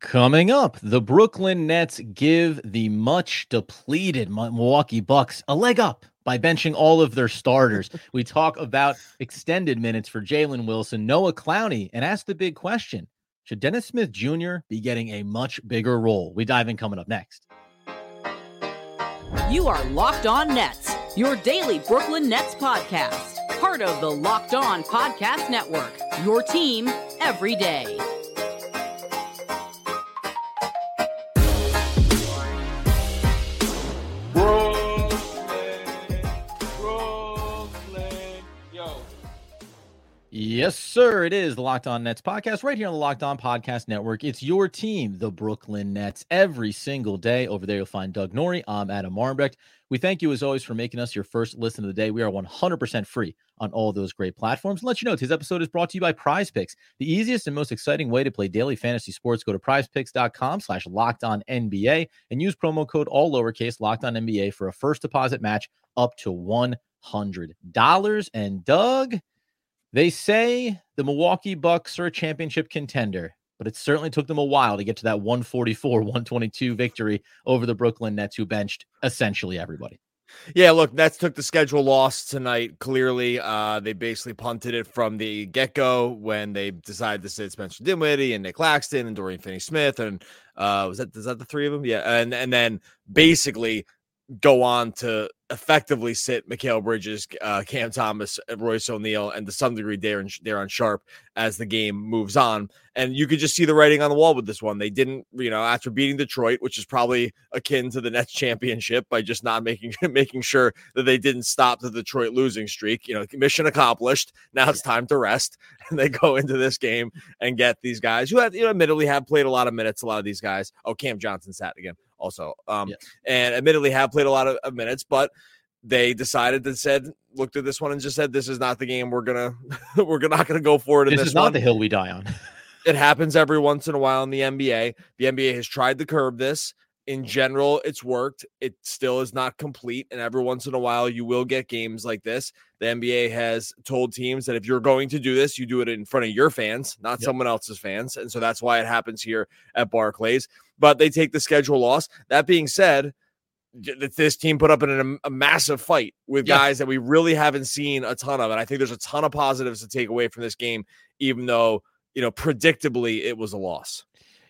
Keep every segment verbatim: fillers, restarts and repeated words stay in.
Coming up, the Brooklyn Nets give the much depleted Milwaukee Bucks a leg up by benching all of their starters. We talk about extended minutes for Jalen Wilson, Noah Clowney, and ask the big question, should Dennis Smith Junior be getting a much bigger role? We dive in coming up next. You are Locked On Nets, your daily Brooklyn Nets podcast. Part of the Locked On Podcast Network, your team every day. Yes, sir. It is the Locked On Nets podcast right here on the Locked On Podcast Network. It's your team, the Brooklyn Nets, every single day. Over there, you'll find Doug Nori. I'm Adam Marbrecht. We thank you, as always, for making us your first listen of the day. We are one hundred percent free on all those great platforms. And let you know, today's episode is brought to you by PrizePicks, the easiest and most exciting way to play daily fantasy sports. Go to prizepicks.com slash locked on NBA and use promo code all lowercase locked on N B A for a first deposit match up to one hundred dollars. And Doug, they say the Milwaukee Bucks are a championship contender, but it certainly took them a while to get to that one forty-four one twenty-two victory over the Brooklyn Nets, who benched essentially everybody. Yeah, look, Nets took the schedule loss tonight. Clearly, uh, they basically punted it from the get-go when they decided to sit Spencer Dinwiddie and Nic Claxton and Dorian Finney-Smith. And uh, was that, is that the three of them? Yeah, and and then basically go on to effectively sit Mikal Bridges, uh, Cam Thomas, Royce O'Neal, and to some degree Darren, Darren Sharpe as the game moves on. And you could just see the writing on the wall with this one. They didn't, you know, after beating Detroit, which is probably akin to the Nets championship by just not making making sure that they didn't stop the Detroit losing streak. You know, mission accomplished. Now it's time to rest. And they go into this game and get these guys who have, you know, admittedly have played a lot of minutes, a lot of these guys. Oh, Cam Johnson sat again also. Um, yes. And admittedly have played a lot of, of minutes, but they decided that said, looked at this one and just said, this is not the game we're going to, we're not going to go for it. This, in this is not one. The hill we die on. It happens every once in a while in the N B A. The N B A has tried to curb this. In general, it's worked. It still is not complete. And every once in a while, you will get games like this. The N B A has told teams that if you're going to do this, you do it in front of your fans, not yep. someone else's fans. And so that's why it happens here at Barclays. But they take the schedule loss. That being said, this team put up in a, a massive fight with yeah. guys that we really haven't seen a ton of. And I think there's a ton of positives to take away from this game, even though, you know, predictably it was a loss.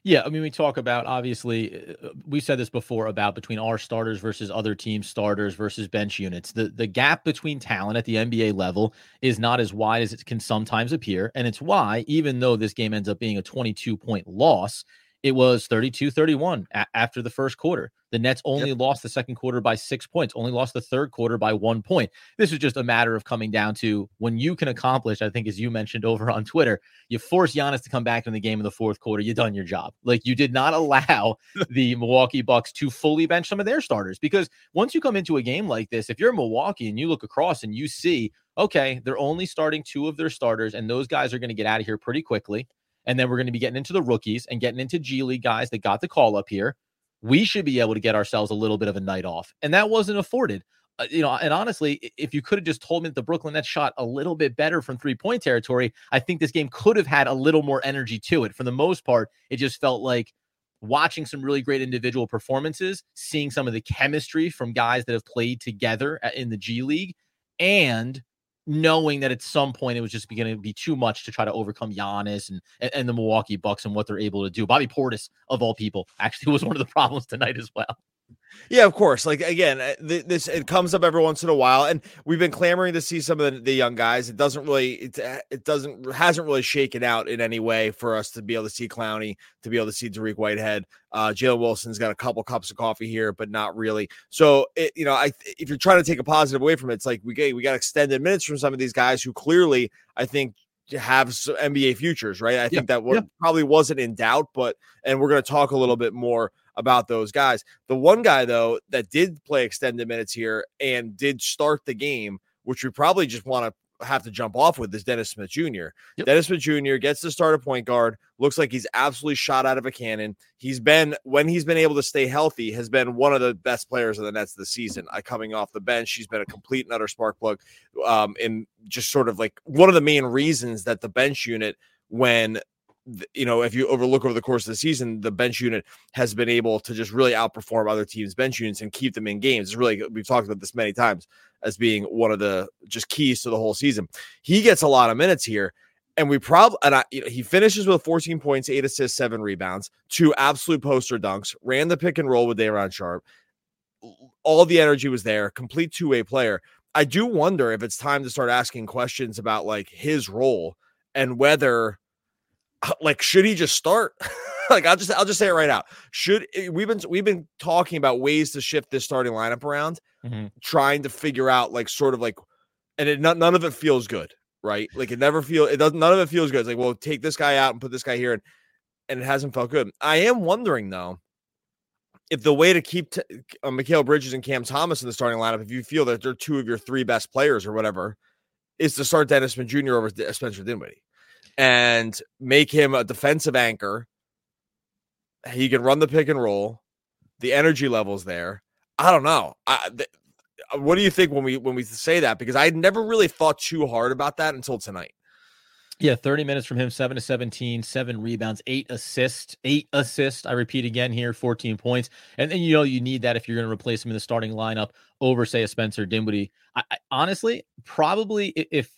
Yeah, I mean, we talk about, obviously, we said this before about between our starters versus other team starters versus bench units. The the gap between talent at the N B A level is not as wide as it can sometimes appear. And it's why, even though this game ends up being a twenty-two point loss, it was thirty-two thirty-one a- after the first quarter. The Nets only yep. lost the second quarter by six points, only lost the third quarter by one point. This is just a matter of coming down to when you can accomplish, I think, as you mentioned over on Twitter, you force Giannis to come back in the game in the fourth quarter. You've done your job. Like, you did not allow the Milwaukee Bucks to fully bench some of their starters, because once you come into a game like this, if you're Milwaukee and you look across and you see, okay, they're only starting two of their starters and those guys are going to get out of here pretty quickly. And then we're going to be getting into the rookies and getting into G League guys that got the call up here. We should be able to get ourselves a little bit of a night off. And that wasn't afforded. Uh, you know, and honestly, if you could have just told me that the Brooklyn Nets shot a little bit better from three-point territory, I think this game could have had a little more energy to it. For the most part, it just felt like watching some really great individual performances, seeing some of the chemistry from guys that have played together in the G League, and knowing that at some point it was just going to be too much to try to overcome Giannis and, and, and the Milwaukee Bucks and what they're able to do. Bobby Portis, of all people, actually was one of the problems tonight as well. Yeah, of course. Like, again, th- this it comes up every once in a while, and we've been clamoring to see some of the, the young guys. It doesn't really, it, it doesn't, hasn't really shaken out in any way for us to be able to see Clowney, to be able to see Dariq Whitehead. Uh, Jalen Wilson's got a couple cups of coffee here, but not really. So, it, you know, I if you're trying to take a positive away from it, it's like we get, we got extended minutes from some of these guys who clearly, I think, have some N B A futures, right? I yeah, think that yeah. probably wasn't in doubt, but, and we're going to talk a little bit more about those guys. The one guy, though, that did play extended minutes here and did start the game, which we probably just want to have to jump off with, is Dennis Smith Junior Yep. Dennis Smith Junior gets to start a point guard, looks like he's absolutely shot out of a cannon. He's been, when he's been able to stay healthy, has been one of the best players of the Nets this season. I coming off the bench, he's been a complete and utter spark plug, um, and just sort of like one of the main reasons that the bench unit, when you know, if you overlook over the course of the season, the bench unit has been able to just really outperform other teams' bench units and keep them in games. It's really, we've talked about this many times as being one of the just keys to the whole season. He gets a lot of minutes here, and we probably, and I, you know, he finishes with fourteen points, eight assists, seven rebounds, two absolute poster dunks, ran the pick and roll with Darren Sharpe. All the energy was there, complete two-way player. I do wonder if it's time to start asking questions about like his role and whether, like, should he just start? like, I'll just, I'll just say it right out. Should we've been, we've been talking about ways to shift this starting lineup around, mm-hmm. trying to figure out like sort of like, and it, none, none of it feels good, right? Like it never feels, it doesn't, none of it feels good. It's like, well, take this guy out and put this guy here. And, and it hasn't felt good. I am wondering though, if the way to keep t- uh, Mikal Bridges and Cam Thomas in the starting lineup, if you feel that they're two of your three best players or whatever, is to start Dennis Smith Junior over D- Spencer Dinwiddie and make him a defensive anchor. He can run the pick and roll. The energy level's there. I don't know. I, th- what do you think when we when we say that? Because I never really thought too hard about that until tonight. Yeah, thirty minutes from him, seven to seventeen, seven rebounds, eight assists, eight assists. I repeat again here, fourteen points. And then, you know, you need that if you're going to replace him in the starting lineup over, say, a Spencer Dinwiddie. I, I, honestly, probably if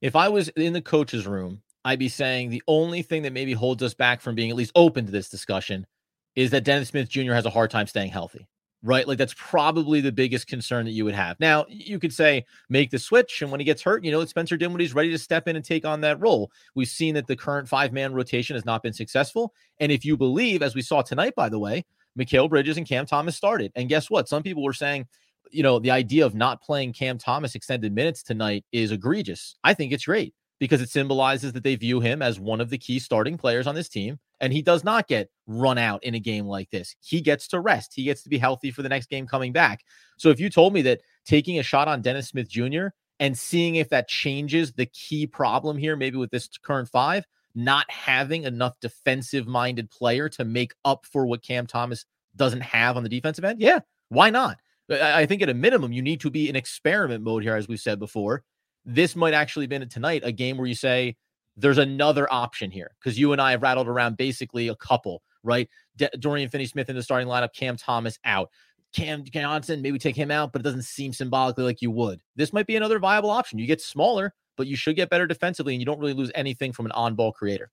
if I was in the coach's room, I'd be saying the only thing that maybe holds us back from being at least open to this discussion is that Dennis Smith Junior has a hard time staying healthy, right? Like that's probably the biggest concern that you would have. Now you could say, make the switch. And when he gets hurt, you know, Spencer Dinwiddie's ready to step in and take on that role. We've seen that the current five man rotation has not been successful. And if you believe, as we saw tonight, by the way, Mikal Bridges and Cam Thomas started. And guess what? Some people were saying, you know, the idea of not playing Cam Thomas extended minutes tonight is egregious. I think it's great, because it symbolizes that they view him as one of the key starting players on this team. And he does not get run out in a game like this. He gets to rest. He gets to be healthy for the next game coming back. So if you told me that taking a shot on Dennis Smith Junior and seeing if that changes the key problem here, maybe with this current five, not having enough defensive-minded player to make up for what Cam Thomas doesn't have on the defensive end, yeah, why not? I think at a minimum, you need to be in experiment mode here, as we've said before. This might actually have been tonight a game where you say there's another option here, because you and I have rattled around basically a couple, right? De- Dorian Finney-Smith in the starting lineup, Cam Thomas out. Cam Johnson, maybe take him out, but it doesn't seem symbolically like you would. This might be another viable option. You get smaller, but you should get better defensively, and you don't really lose anything from an on-ball creator.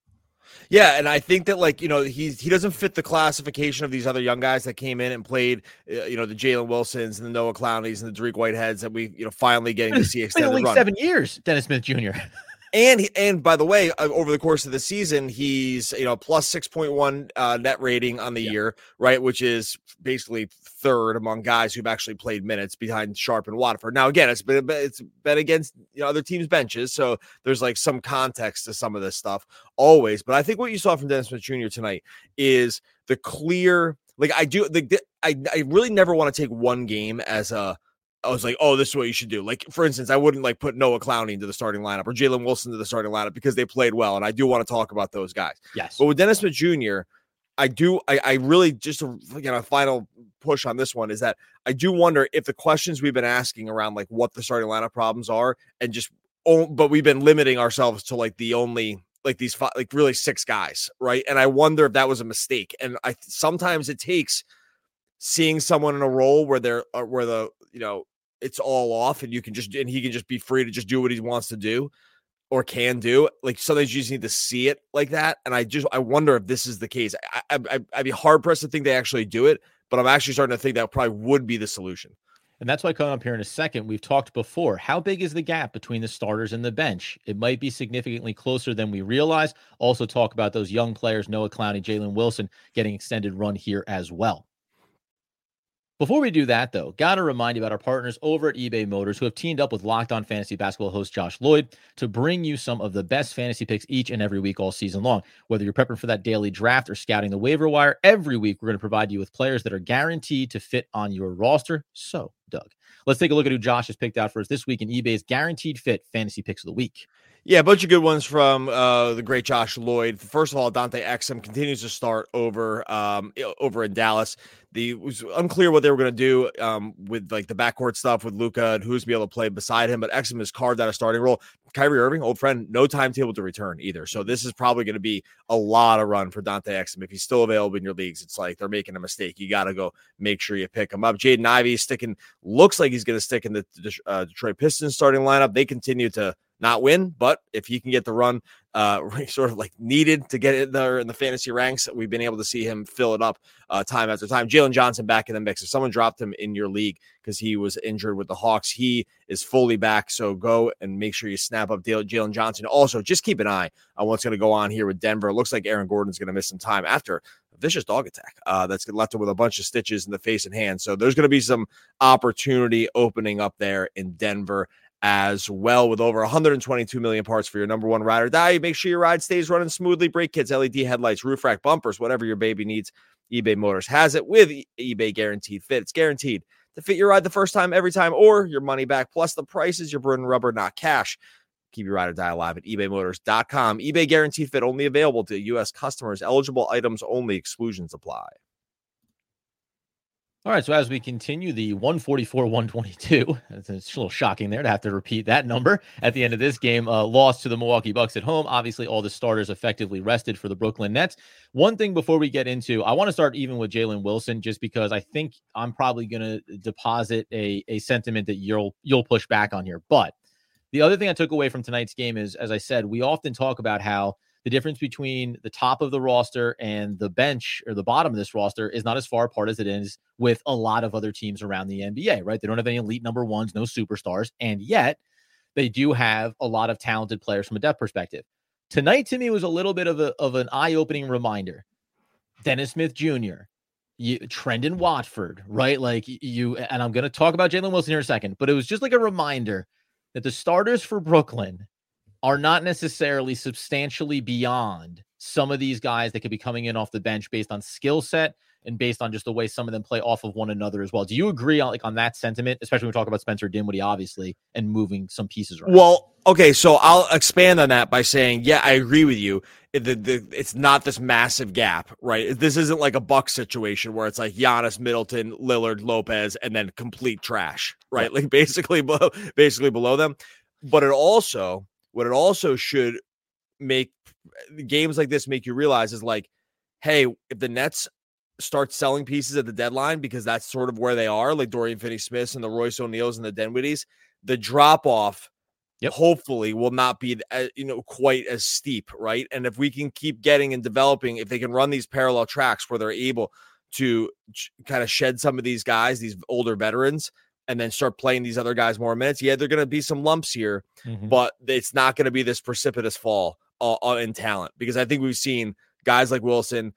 Yeah, and I think that, like, you know, he's he doesn't fit the classification of these other young guys that came in and played, uh, you know, the Jalen Wilsons and the Noah Clowneys and the Dariq Whiteheads that we, you know, finally getting to see extended run. Only seven years, Dennis Smith Junior And he, and by the way, over the course of the season, he's, you know, plus six point one uh, net rating on the yeah. year, right, which is basically third among guys who've actually played minutes behind Sharpe and Watford. Now, again, it's been it's been against, you know, other teams' benches, so there's like some context to some of this stuff always. But I think what you saw from Dennis Smith Junior tonight is the clear, like I do, the, I I really never want to take one game as a. I was like, oh, this is what you should do. Like, for instance, I wouldn't like put Noah Clowney into the starting lineup or Jalen Wilson to the starting lineup because they played well. And I do want to talk about those guys. Yes. But with Dennis Smith Junior, I do, I, I really just, you know, a final push on this one is that I do wonder if the questions we've been asking around like what the starting lineup problems are and just, oh, but we've been limiting ourselves to like the only, like these five, like really six guys. Right. And I wonder if that was a mistake. And I sometimes it takes seeing someone in a role where they're, uh, where the, you know, it's all off and you can just, and he can just be free to just do what he wants to do or can do. Like sometimes you just need to see it like that. And I just, I wonder if this is the case. I, I, I, I'd be hard pressed to think they actually do it, but I'm actually starting to think that probably would be the solution. And that's why coming up here in a second, we've talked before, how big is the gap between the starters and the bench? It might be significantly closer than we realize. Also talk about those young players, Noah Clowney, Jalen Wilson, getting extended run here as well. Before we do that, though, got to remind you about our partners over at eBay Motors, who have teamed up with Locked On Fantasy Basketball host Josh Lloyd to bring you some of the best fantasy picks each and every week all season long. Whether you're prepping for that daily draft or scouting the waiver wire, every week we're going to provide you with players that are guaranteed to fit on your roster. So, Doug, let's take a look at who Josh has picked out for us this week in eBay's Guaranteed Fit Fantasy Picks of the Week. Yeah, a bunch of good ones from uh, the great Josh Lloyd. First of all, Dante Exum continues to start over um, over in Dallas. The, it was unclear what they were going to do um, with like the backcourt stuff with Luka and who's be able to play beside him, but Exum has carved out a starting role. Kyrie Irving, old friend, no timetable to return either. So this is probably going to be a lot of run for Dante Exum. If he's still available in your leagues, it's like they're making a mistake. You got to go make sure you pick him up. Jaden Ivey is sticking, looks like he's going to stick in the uh, Detroit Pistons starting lineup. They continue to not win, but if he can get the run uh, sort of like needed to get in there in the fantasy ranks, we've been able to see him fill it up uh, time after time. Jalen Johnson back in the mix. If someone dropped him in your league because he was injured with the Hawks, he is fully back. So go and make sure you snap up Jalen Johnson. Also, just keep an eye on what's going to go on here with Denver. It looks like Aaron Gordon's going to miss some time after a vicious dog attack uh, that's left him with a bunch of stitches in the face and hands. So there's going to be some opportunity opening up there in Denver as well, with over one hundred twenty-two million parts for your number one ride or die. Make sure your ride stays running smoothly. Brake kits, L E D headlights, roof rack, bumpers, whatever your baby needs, eBay Motors has it with eBay Guaranteed Fit. It's guaranteed to fit your ride the first time, every time, or your money back. Plus, the price is your burden rubber, not cash. Keep your ride or die alive at ebay motors dot com. eBay Guaranteed Fit only available to U S customers. Eligible items only. Exclusions apply. All right, so as we continue the one forty-four one twenty-two, it's a little shocking there to have to repeat that number at the end of this game. Uh, loss to the Milwaukee Bucks at home. Obviously, all the starters effectively rested for the Brooklyn Nets. One thing before we get into, I want to start even with Jalen Wilson, just because I think I'm probably going to deposit a, a sentiment that you'll you'll push back on here. But the other thing I took away from tonight's game is, as I said, we often talk about how the difference between the top of the roster and the bench or the bottom of this roster is not as far apart as it is with a lot of other teams around the N B A, right? They don't have any elite number ones, no superstars, and yet they do have a lot of talented players from a depth perspective. Tonight, to me, was a little bit of a of an eye-opening reminder. Dennis Smith Junior, you, Trendon Watford, right? Like you, and I'm going to talk about Jalen Wilson here in a second, but it was just like a reminder that the starters for Brooklyn are not necessarily substantially beyond some of these guys that could be coming in off the bench based on skill set and based on just the way some of them play off of one another as well. Do you agree on, like, on that sentiment, especially when we talk about Spencer Dinwiddie, obviously, and moving some pieces around? Well, okay, so I'll expand on that by saying, yeah, I agree with you. It, the, the, it's not this massive gap, right? This isn't like a Bucks situation where it's like Giannis, Middleton, Lillard, Lopez, and then complete trash, right? Like basically below, basically below them. But it also... What it also should make games like this make you realize is like, hey, if the Nets start selling pieces at the deadline, because that's sort of where they are, like Dorian Finney-Smith and the Royce O'Neals and the Dinwiddies, the drop-off yep. hopefully will not be, you know, quite as steep, right? And if we can keep getting and developing, if they can run these parallel tracks where they're able to kind of shed some of these guys, these older veterans, and then start playing these other guys more minutes. Yeah, there are going to be some lumps here, mm-hmm. but it's not going to be this precipitous fall uh, in talent, because I think we've seen guys like Wilson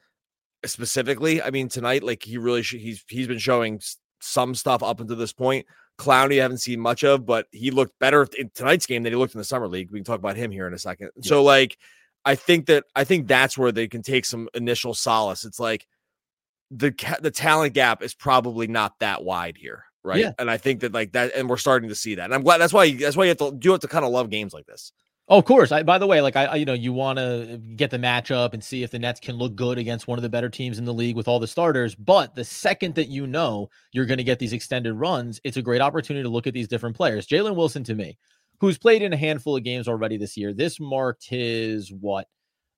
specifically. I mean, tonight, like he really sh- he's he's been showing some stuff up until this point. Clowney, I haven't seen much of, but he looked better in tonight's game than he looked in the summer league. We can talk about him here in a second. Yeah. So, like, I think that I think that's where they can take some initial solace. It's like the ca- the talent gap is probably not that wide here. Right. Yeah. And I think that like that, and we're starting to see that. And I'm glad that's why you, that's why you have to do it to kind of love games like this. Oh, of course. I, by the way, like I, I you know, you want to get the matchup and see if the Nets can look good against one of the better teams in the league with all the starters. But the second that, you know, you're going to get these extended runs, it's a great opportunity to look at these different players. Jalen Wilson, to me, who's played in a handful of games already this year. This marked his what?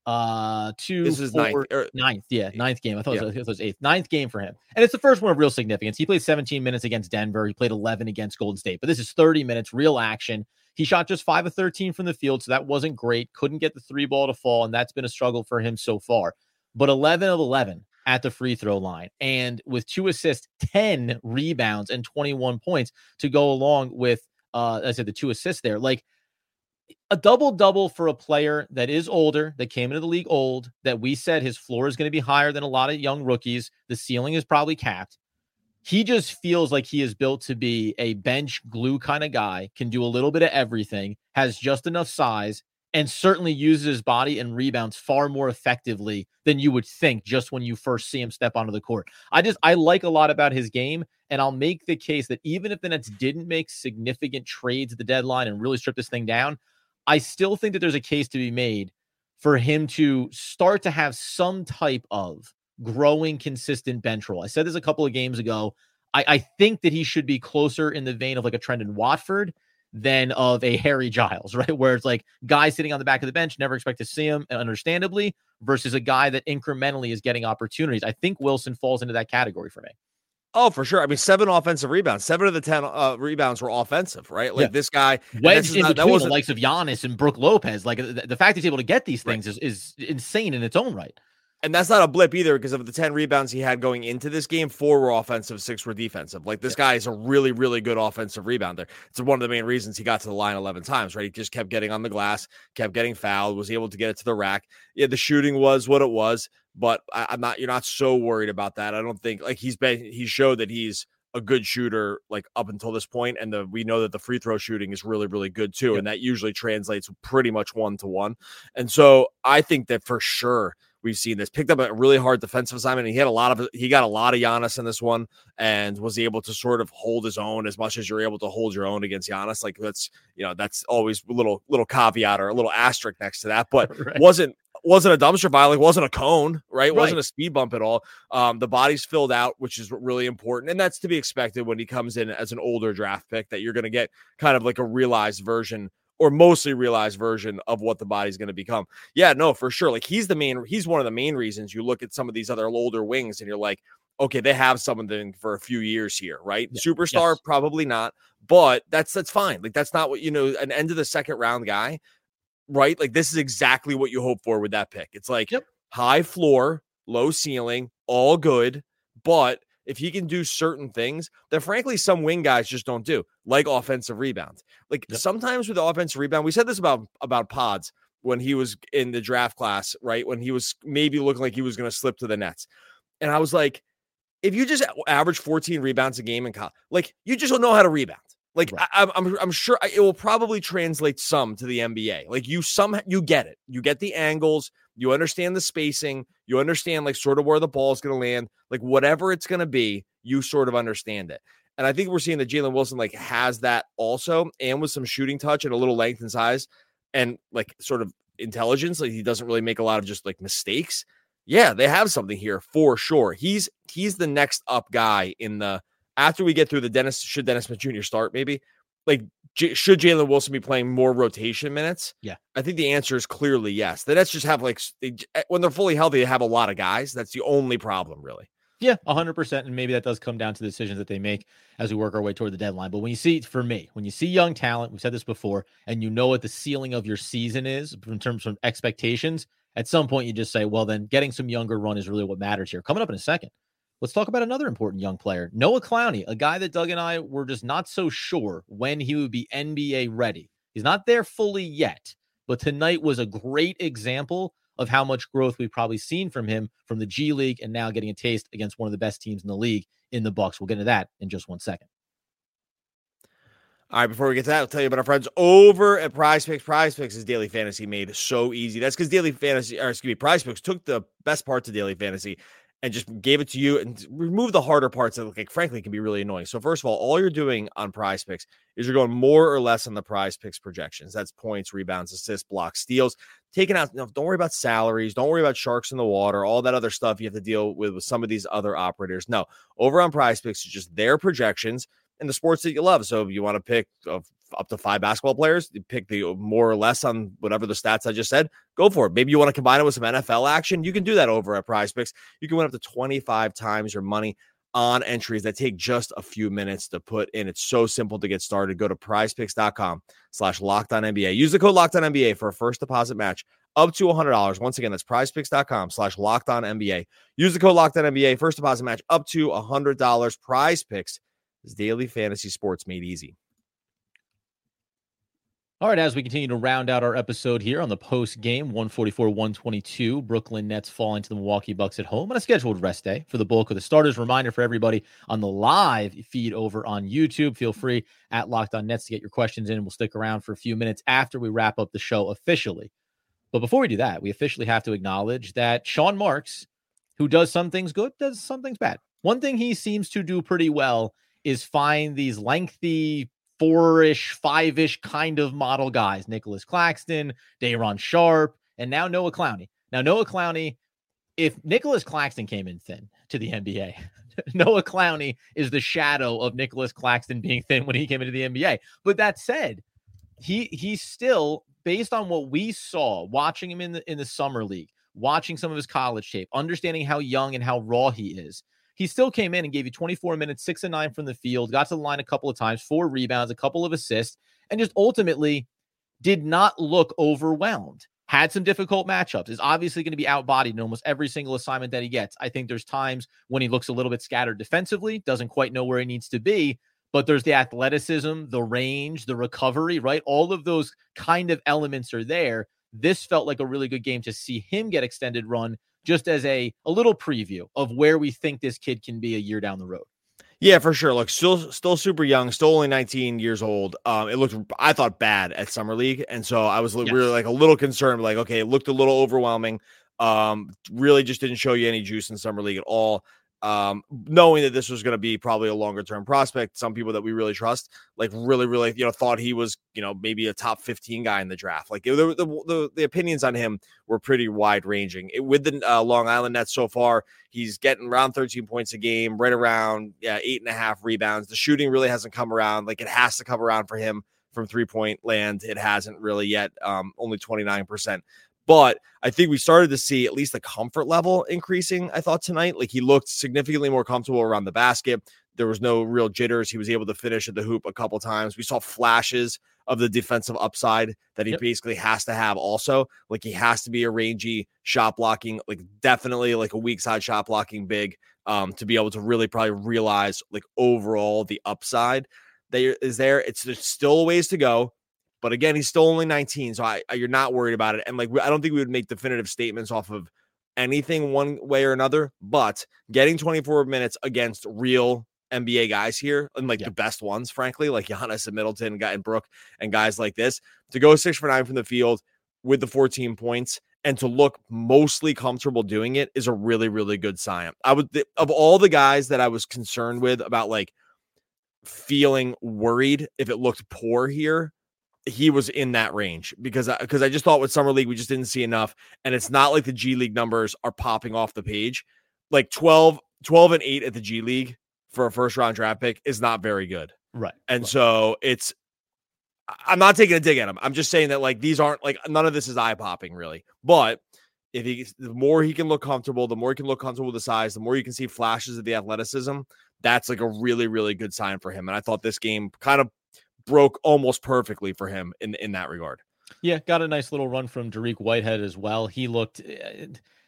Uh, two, this is four, ninth, or, ninth, yeah, ninth game. I thought, yeah. it was, I thought it was eighth, ninth game for him, and it's the first one of real significance. He played seventeen minutes against Denver. He played eleven against Golden State, but this is thirty minutes, real action. He shot just five of thirteen from the field, so that wasn't great. Couldn't get the three ball to fall, and that's been a struggle for him so far. But eleven of eleven at the free throw line, and with two assists, ten rebounds, and twenty-one points to go along with, uh, I said the two assists there, like. A double-double for a player that is older, that came into the league old, that we said his floor is going to be higher than a lot of young rookies. The ceiling is probably capped. He just feels like he is built to be a bench glue kind of guy, can do a little bit of everything, has just enough size, and certainly uses his body and rebounds far more effectively than you would think just when you first see him step onto the court. I just, I like a lot about his game, and I'll make the case that even if the Nets didn't make significant trades at the deadline and really strip this thing down, I still think that there's a case to be made for him to start to have some type of growing, consistent bench role. I said this a couple of games ago. I, I think that he should be closer in the vein of like a Trendon Watford than of a Harry Giles, right? Where it's like guys sitting on the back of the bench, never expect to see him, and understandably, versus a guy that incrementally is getting opportunities. I think Wilson falls into that category for me. Oh, for sure. I mean, seven offensive rebounds, seven of the ten uh, rebounds were offensive, right? Like yeah. this guy wedged in not, between that the likes of Giannis and Brooke Lopez. Like the, the fact he's able to get these things right. is, is insane in its own right. And that's not a blip either, because of the ten rebounds he had going into this game, four were offensive, six were defensive. Like this yeah. guy is a really, really good offensive rebounder. It's one of the main reasons he got to the line eleven times, right? He just kept getting on the glass, kept getting fouled, was able to get it to the rack. Yeah, the shooting was what it was, but I, I'm not, you're not so worried about that. I don't think like he's been, he showed that he's a good shooter like up until this point, and the, we know that the free throw shooting is really, really good too. Yeah. And that usually translates pretty much one to one. And so I think that for sure, we've seen this. Picked up a really hard defensive assignment. And he had a lot of, he got a lot of Giannis in this one, and was able to sort of hold his own as much as you're able to hold your own against Giannis. Like that's, you know, that's always a little, little caveat or a little asterisk next to that, but right. wasn't, wasn't a dumpster fire. Like wasn't a cone, right? right? Wasn't a speed bump at all. Um, the body's filled out, which is really important. And that's to be expected when he comes in as an older draft pick, that you're going to get kind of like a realized version or mostly realized version of what the body's going to become. Yeah, no, for sure. Like he's the main, he's one of the main reasons you look at some of these other older wings and you're like, okay, they have something for a few years here, right? Yeah. Superstar, yes. probably not, but that's, that's fine. Like that's not what, you know, an end of the second round guy, right? Like this is exactly what you hope for with that pick. It's like yep. high floor, low ceiling, all good, but if he can do certain things that, frankly, some wing guys just don't do, like offensive rebound. Like yep. sometimes with the offensive rebound, we said this about, about Pods when he was in the draft class, right? When he was maybe looking like he was going to slip to the Nets. And I was like, if you just average fourteen rebounds a game in college, like you just don't know how to rebound. Like right. I, I'm, I'm sure it will probably translate some to the N B A. Like you, some you get it, you get the angles, you understand the spacing, you understand like sort of where the ball is going to land, like whatever it's going to be, you sort of understand it. And I think we're seeing that Jalen Wilson like has that also, and with some shooting touch and a little length and size, and like sort of intelligence. Like he doesn't really make a lot of just like mistakes. Yeah, they have something here for sure. He's he's the next up guy in the. After we get through the Dennis, should Dennis Smith Junior start maybe? Like, J- should Jalen Wilson be playing more rotation minutes? Yeah. I think the answer is clearly yes. The Nets just have like, they, when they're fully healthy, they have a lot of guys. That's the only problem, really. Yeah, one hundred percent. And maybe that does come down to the decisions that they make as we work our way toward the deadline. But when you see, for me, when you see young talent, we've said this before, and you know what the ceiling of your season is in terms of expectations, at some point you just say, well, then getting some younger run is really what matters here. Coming up in a second. Let's talk about another important young player, Noah Clowney, a guy that Doug and I were just not so sure when he would be N B A ready. He's not there fully yet, but tonight was a great example of how much growth we've probably seen from him from the G League and now getting a taste against one of the best teams in the league in the Bucks. We'll get into that in just one second. All right, before we get to that, I'll tell you about our friends over at PrizePicks. PrizePicks is daily fantasy made so easy. That's because Daily Fantasy, or excuse me, PrizePicks took the best parts of Daily Fantasy and just gave it to you and remove the harder parts that, like, frankly, can be really annoying. So first of all, all you're doing on PrizePicks is you're going more or less on the PrizePicks projections. That's points, rebounds, assists, blocks, steals. Taking out, no, don't worry about salaries. Don't worry about sharks in the water, all that other stuff you have to deal with with some of these other operators. No, over on PrizePicks, it's just their projections and the sports that you love. So if you want to pick a up to five basketball players, pick the more or less on whatever the stats I just said, go for it. Maybe you want to combine it with some N F L action. You can do that over at PrizePicks. You can win up to twenty-five times your money on entries that take just a few minutes to put in. It's so simple to get started. Go to prizepicks.com slash locked on NBA. Use the code locked on N B A for a first deposit match up to one hundred dollars. Once again, that's prizepicks.com slash locked on N B A. Use the code locked on N B A, first deposit match up to one hundred dollars. PrizePicks is daily fantasy sports made easy. All right, as we continue to round out our episode here on the post-game, one forty-four one twenty-two, Brooklyn Nets fall into the Milwaukee Bucks at home on a scheduled rest day for the bulk of the starters. Reminder for everybody on the live feed over on YouTube, feel free at Locked On Nets to get your questions in. We'll stick around for a few minutes after we wrap up the show officially. But before we do that, we officially have to acknowledge that Sean Marks, who does some things good, does some things bad. One thing he seems to do pretty well is find these lengthy four-ish, five-ish kind of model guys. Nicholas Claxton, Darren Sharpe, and now Noah Clowney. Now, Noah Clowney, if Nicholas Claxton came in thin to the N B A, Noah Clowney is the shadow of Nicholas Claxton being thin when he came into the N B A. But that said, he he's still, based on what we saw, watching him in the in the summer league, watching some of his college tape, understanding how young and how raw he is, he still came in and gave you twenty-four minutes, six and nine from the field, got to the line a couple of times, four rebounds, a couple of assists, and just ultimately did not look overwhelmed. Had some difficult matchups. Is obviously going to be outbodied in almost every single assignment that he gets. I think there's times when he looks a little bit scattered defensively, doesn't quite know where he needs to be, but there's the athleticism, the range, the recovery, right? All of those kind of elements are there. This felt like a really good game to see him get extended run, just as a, a little preview of where we think this kid can be a year down the road. Yeah, for sure. Look, still, still super young, still only nineteen years old. Um, it looked, I thought, bad at summer league, and so I was yes. really like a little concerned. Like, okay, it looked a little overwhelming. Um, really, just didn't show you any juice in summer league at all. Um, knowing that this was going to be probably a longer term prospect, some people that we really trust, like really, really, you know, thought he was, you know, maybe a top fifteen guy in the draft. Like it, the, the, the, the opinions on him were pretty wide ranging. With the uh, Long Island Nets so far, he's getting around thirteen points a game, right around yeah, eight and a half rebounds. The shooting really hasn't come around. Like it has to come around for him from three point land. It hasn't really yet. Um, only twenty-nine percent. But I think we started to see at least the comfort level increasing, I thought, tonight. Like, he looked significantly more comfortable around the basket. There was no real jitters. He was able to finish at the hoop a couple times. We saw flashes of the defensive upside that he yep. basically has to have also. Like, he has to be a rangy shot blocking, like definitely like a weak side shot blocking big um, to be able to really probably realize like overall the upside that is there. It's there's still a ways to go. But again, he's still only nineteen, so I, I, you're not worried about it. And like, I don't think we would make definitive statements off of anything one way or another. But getting twenty-four minutes against real N B A guys here, and like yeah. the best ones, frankly, like Giannis and Middleton and Brook and guys like this, to go six for nine from the field with the fourteen points and to look mostly comfortable doing it is a really, really good sign. I would, th- of all the guys that I was concerned with about like feeling worried if it looked poor here, he was in that range because I, because I just thought with summer league, we just didn't see enough. And it's not like the G League numbers are popping off the page. Like twelve, twelve and eight at the G League for a first round draft pick is not very good. Right. And right. so it's, I'm not taking a dig at him. I'm just saying that like, these aren't like, none of this is eye popping really, but if he, the more he can look comfortable, the more he can look comfortable with the size, the more you can see flashes of the athleticism. That's like a really, really good sign for him. And I thought this game kind of broke almost perfectly for him in in that regard. Yeah, got a nice little run from Dariq Whitehead as well. He looked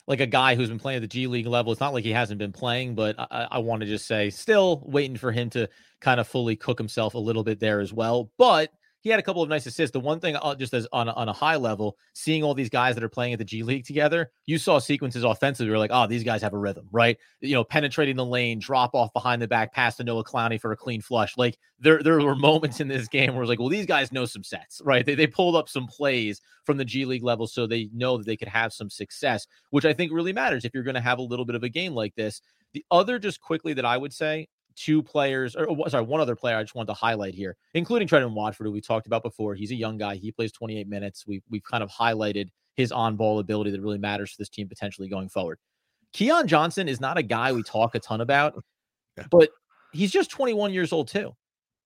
like a guy who's been playing at the G League level. It's not like he hasn't been playing, but I, I want to just say still waiting for him to kind of fully cook himself a little bit there as well. But he had a couple of nice assists. The one thing, just as on a, on a high level, seeing all these guys that are playing at the G League together, you saw sequences offensively. You're like, oh, these guys have a rhythm, right? You know, penetrating the lane, drop off behind the back, pass to Noah Clowney for a clean flush. Like there, there were moments in this game where it was like, well, these guys know some sets, right? They they pulled up some plays from the G League level, so they know that they could have some success, which I think really matters if you're going to have a little bit of a game like this. The other, just quickly, that I would say, two players, or sorry, one other player I just wanted to highlight here, including Trendon Watford, who we talked about before. He's a young guy. He plays twenty-eight minutes. We've, we've kind of highlighted his on-ball ability that really matters for this team potentially going forward. Keon Johnson is not a guy we talk a ton about, yeah. but he's just twenty-one years old too.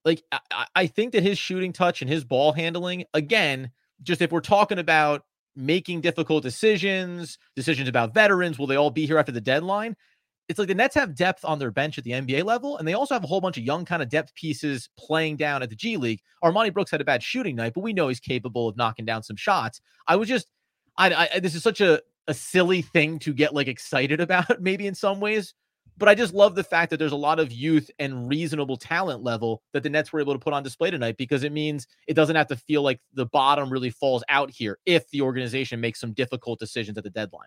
Like, I, I think that his shooting touch and his ball handling, again, just if we're talking about making difficult decisions, decisions about veterans, will they all be here after the deadline? It's like the Nets have depth on their bench at the N B A level, and they also have a whole bunch of young kind of depth pieces playing down at the G League. Armoni Brooks had a bad shooting night, but we know he's capable of knocking down some shots. I was just, I, I this is such a, a silly thing to get like excited about maybe in some ways, but I just love the fact that there's a lot of youth and reasonable talent level that the Nets were able to put on display tonight, because it means it doesn't have to feel like the bottom really falls out here if the organization makes some difficult decisions at the deadline.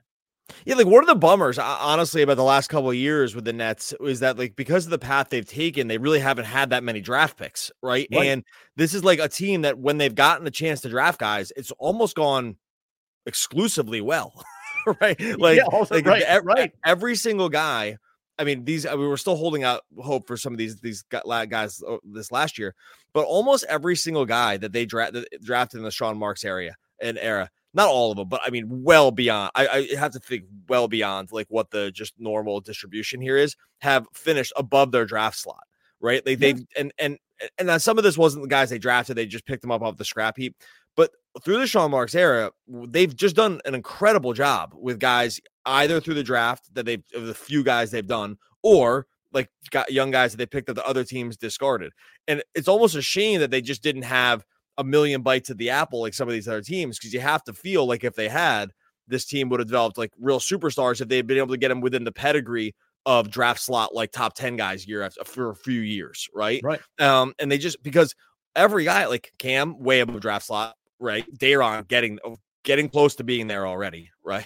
Yeah, like one of the bummers, honestly, about the last couple of years with the Nets is that, like, because of the path they've taken, they really haven't had that many draft picks, right? right? And this is like a team that when they've gotten a chance to draft guys, it's almost gone exclusively well, right? Like, yeah, also, like right, every, right. every single guy I mean, these I mean, we were still holding out hope for some of these these guys this last year, but almost every single guy that they dra- drafted in the Sean Marks area and era, not all of them, but I mean, well beyond. I, I have to think well beyond like what the just normal distribution here is, have finished above their draft slot, right? Like yeah. they and and and some of this wasn't the guys they drafted; they just picked them up off the scrap heap. But through the Sean Marks era, they've just done an incredible job with guys either through the draft that they've of the few guys they've done, or like got young guys that they picked up the other teams discarded. And it's almost a shame that they just didn't have a million bites at the apple like some of these other teams, because you have to feel like if they had, this team would have developed like real superstars if they had been able to get them within the pedigree of draft slot, like top ten guys year after for a few years, right? Right. Um, and they just, because every guy like Cam, way above draft slot, right? Darion getting getting close to being there already, right?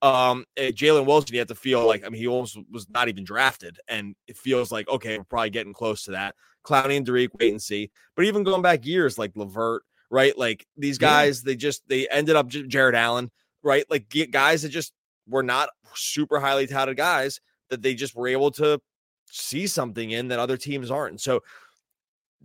um, Jalen Wilson, you have to feel like, I mean, he almost was not even drafted, and it feels like, okay, we're probably getting close to that. Clowney and Dariq, wait and see. But even going back years, like LeVert, right? Like these guys, yeah. they just, they ended up Jared Allen, right? Like guys that just were not super highly touted guys that they just were able to see something in that other teams aren't. And so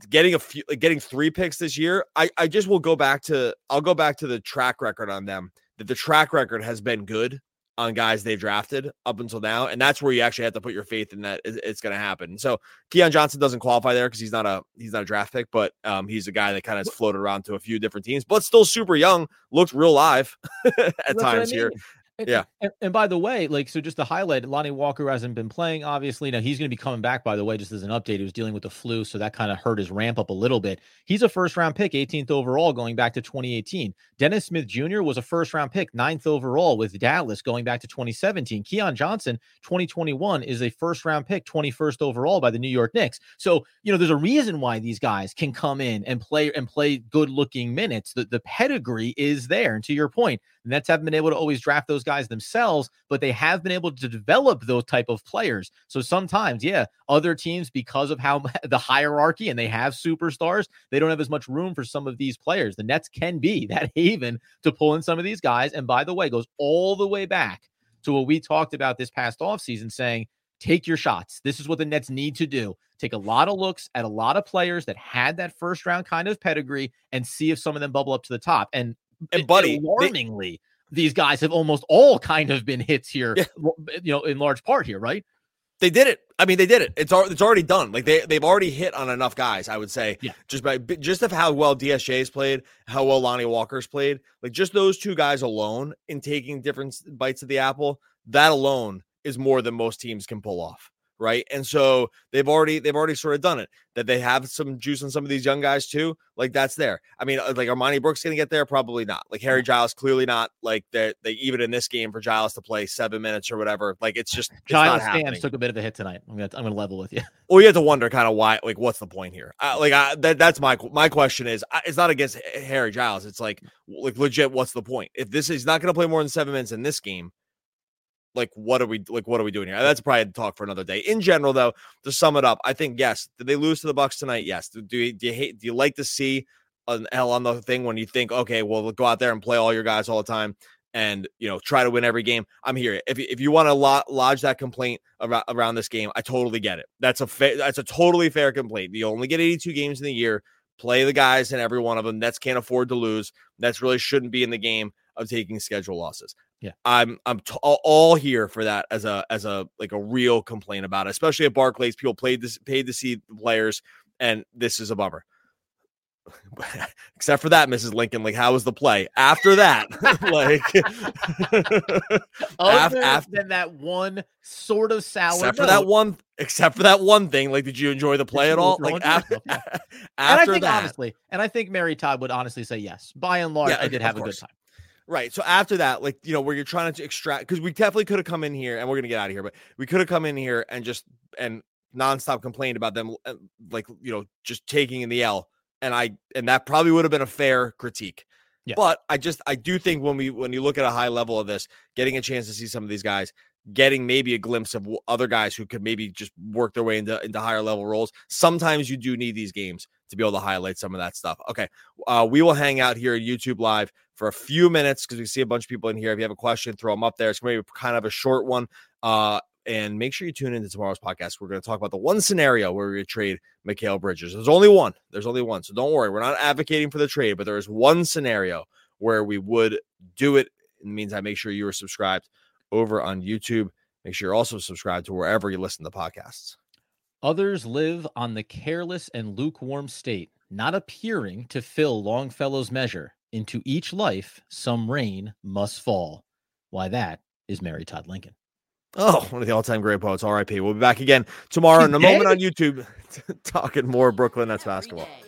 getting a few, like getting three picks this year, I, I just will go back to, I'll go back to the track record on them, that the track record has been good on guys they've drafted up until now. And that's where you actually have to put your faith in that it's going to happen. So Keon Johnson doesn't qualify there because he's not a, he's not a draft pick, but um, he's a guy that kind of has floated around to a few different teams, but still super young, looked real live at that's times I mean. Here. And, yeah. And, and by the way, like, so just to highlight, Lonnie Walker hasn't been playing, obviously. Now he's going to be coming back, by the way, just as an update. He was dealing with the flu, so that kind of hurt his ramp up a little bit. He's a first round pick, eighteenth overall, going back to twenty eighteen. Dennis Smith Junior was a first round pick, ninth overall with Dallas, going back to twenty seventeen. Keon Johnson, twenty twenty-one, is a first round pick, twenty-first overall by the New York Knicks. So, you know, there's a reason why these guys can come in and play and play good looking minutes. The, the pedigree is there. And to your point, the Nets haven't been able to always draft those guys themselves, but they have been able to develop those type of players. So sometimes, yeah, other teams, because of how the hierarchy and they have superstars, they don't have as much room for some of these players. The Nets can be that haven to pull in some of these guys. And by the way, goes all the way back to what we talked about this past offseason, saying, take your shots. This is what the Nets need to do. Take a lot of looks at a lot of players that had that first round kind of pedigree and see if some of them bubble up to the top. And, and buddy, alarmingly, they- these guys have almost all kind of been hits here, yeah. you know, in large part here, right? They did it. I mean, they did it. It's it's already done. Like they they've already hit on enough guys, I would say. Yeah. Just by just of how well D S J's played, how well Lonnie Walker's played, like just those two guys alone in taking different bites of the apple, that alone is more than most teams can pull off, right? And so they've already they've already sort of done it. That they have some juice on some of these young guys too, like that's there. I mean, like Armoni Brooks gonna get there? Probably not. Like Harry Giles, clearly not. Like they even in this game for Giles to play seven minutes or whatever, like it's just it's Giles Stans took a bit of a hit tonight. I'm gonna I'm gonna level with you. Well, you have to wonder kind of why. Like, what's the point here? I, like I, that that's my my question is I, it's not against Harry Giles. It's like like legit. What's the point if this is not gonna play more than seven minutes in this game? Like, what are we like? What are we doing here? That's probably a talk for another day. In general, though, to sum it up, I think, yes, did they lose to the Bucks tonight? Yes. Do, do, do you hate, do you like to see an L on the thing when you think, okay, well, go out there and play all your guys all the time and, you know, try to win every game? I'm here. If, if you want to lo- lodge that complaint around, around this game, I totally get it. That's a fa- that's a totally fair complaint. You only get eighty-two games in the year. Play the guys in every one of them. Nets can't afford to lose. Nets really shouldn't be in the game of taking schedule losses. Yeah, I'm I'm t- all here for that as a as a like a real complaint about it, especially at Barclays. People played this paid to see players, and this is a bummer. Except for that, Missus Lincoln, like how was the play after that? like after, after than that one sort of salad, except note. for that one, except for that one thing. Like, did you enjoy the play at all? Like after, yeah. after and I think, that, honestly, and I think Mary Todd would honestly say yes. By and large, yeah, I did have a course. good time. Right. So after that, like, you know, where you're trying to extract, because we definitely could have come in here and we're going to get out of here, but we could have come in here and just and nonstop complained about them, like, you know, just taking in the L. And I and that probably would have been a fair critique. Yeah. But I just I do think when we when you look at a high level of this, getting a chance to see some of these guys, getting maybe a glimpse of other guys who could maybe just work their way into, into higher level roles. Sometimes you do need these games to be able to highlight some of that stuff. Okay. Uh, we will hang out here at YouTube Live for a few minutes because we see a bunch of people in here. If you have a question, throw them up there. It's going to be kind of a short one. Uh, And make sure you tune into tomorrow's podcast. We're going to talk about the one scenario where we trade Mikal Bridges. There's only one. There's only one. So don't worry. We're not advocating for the trade, but there is one scenario where we would do it. In the meantime, make sure you are subscribed over on YouTube. Make sure you're also subscribed to wherever you listen to podcasts. Others live on the careless and lukewarm state, not appearing to fill Longfellow's measure. Into each life, some rain must fall. Why, that is Mary Todd Lincoln. Oh, one of the all-time great poets, R I P. We'll be back again tomorrow in a moment on YouTube talking more Brooklyn Nets basketball.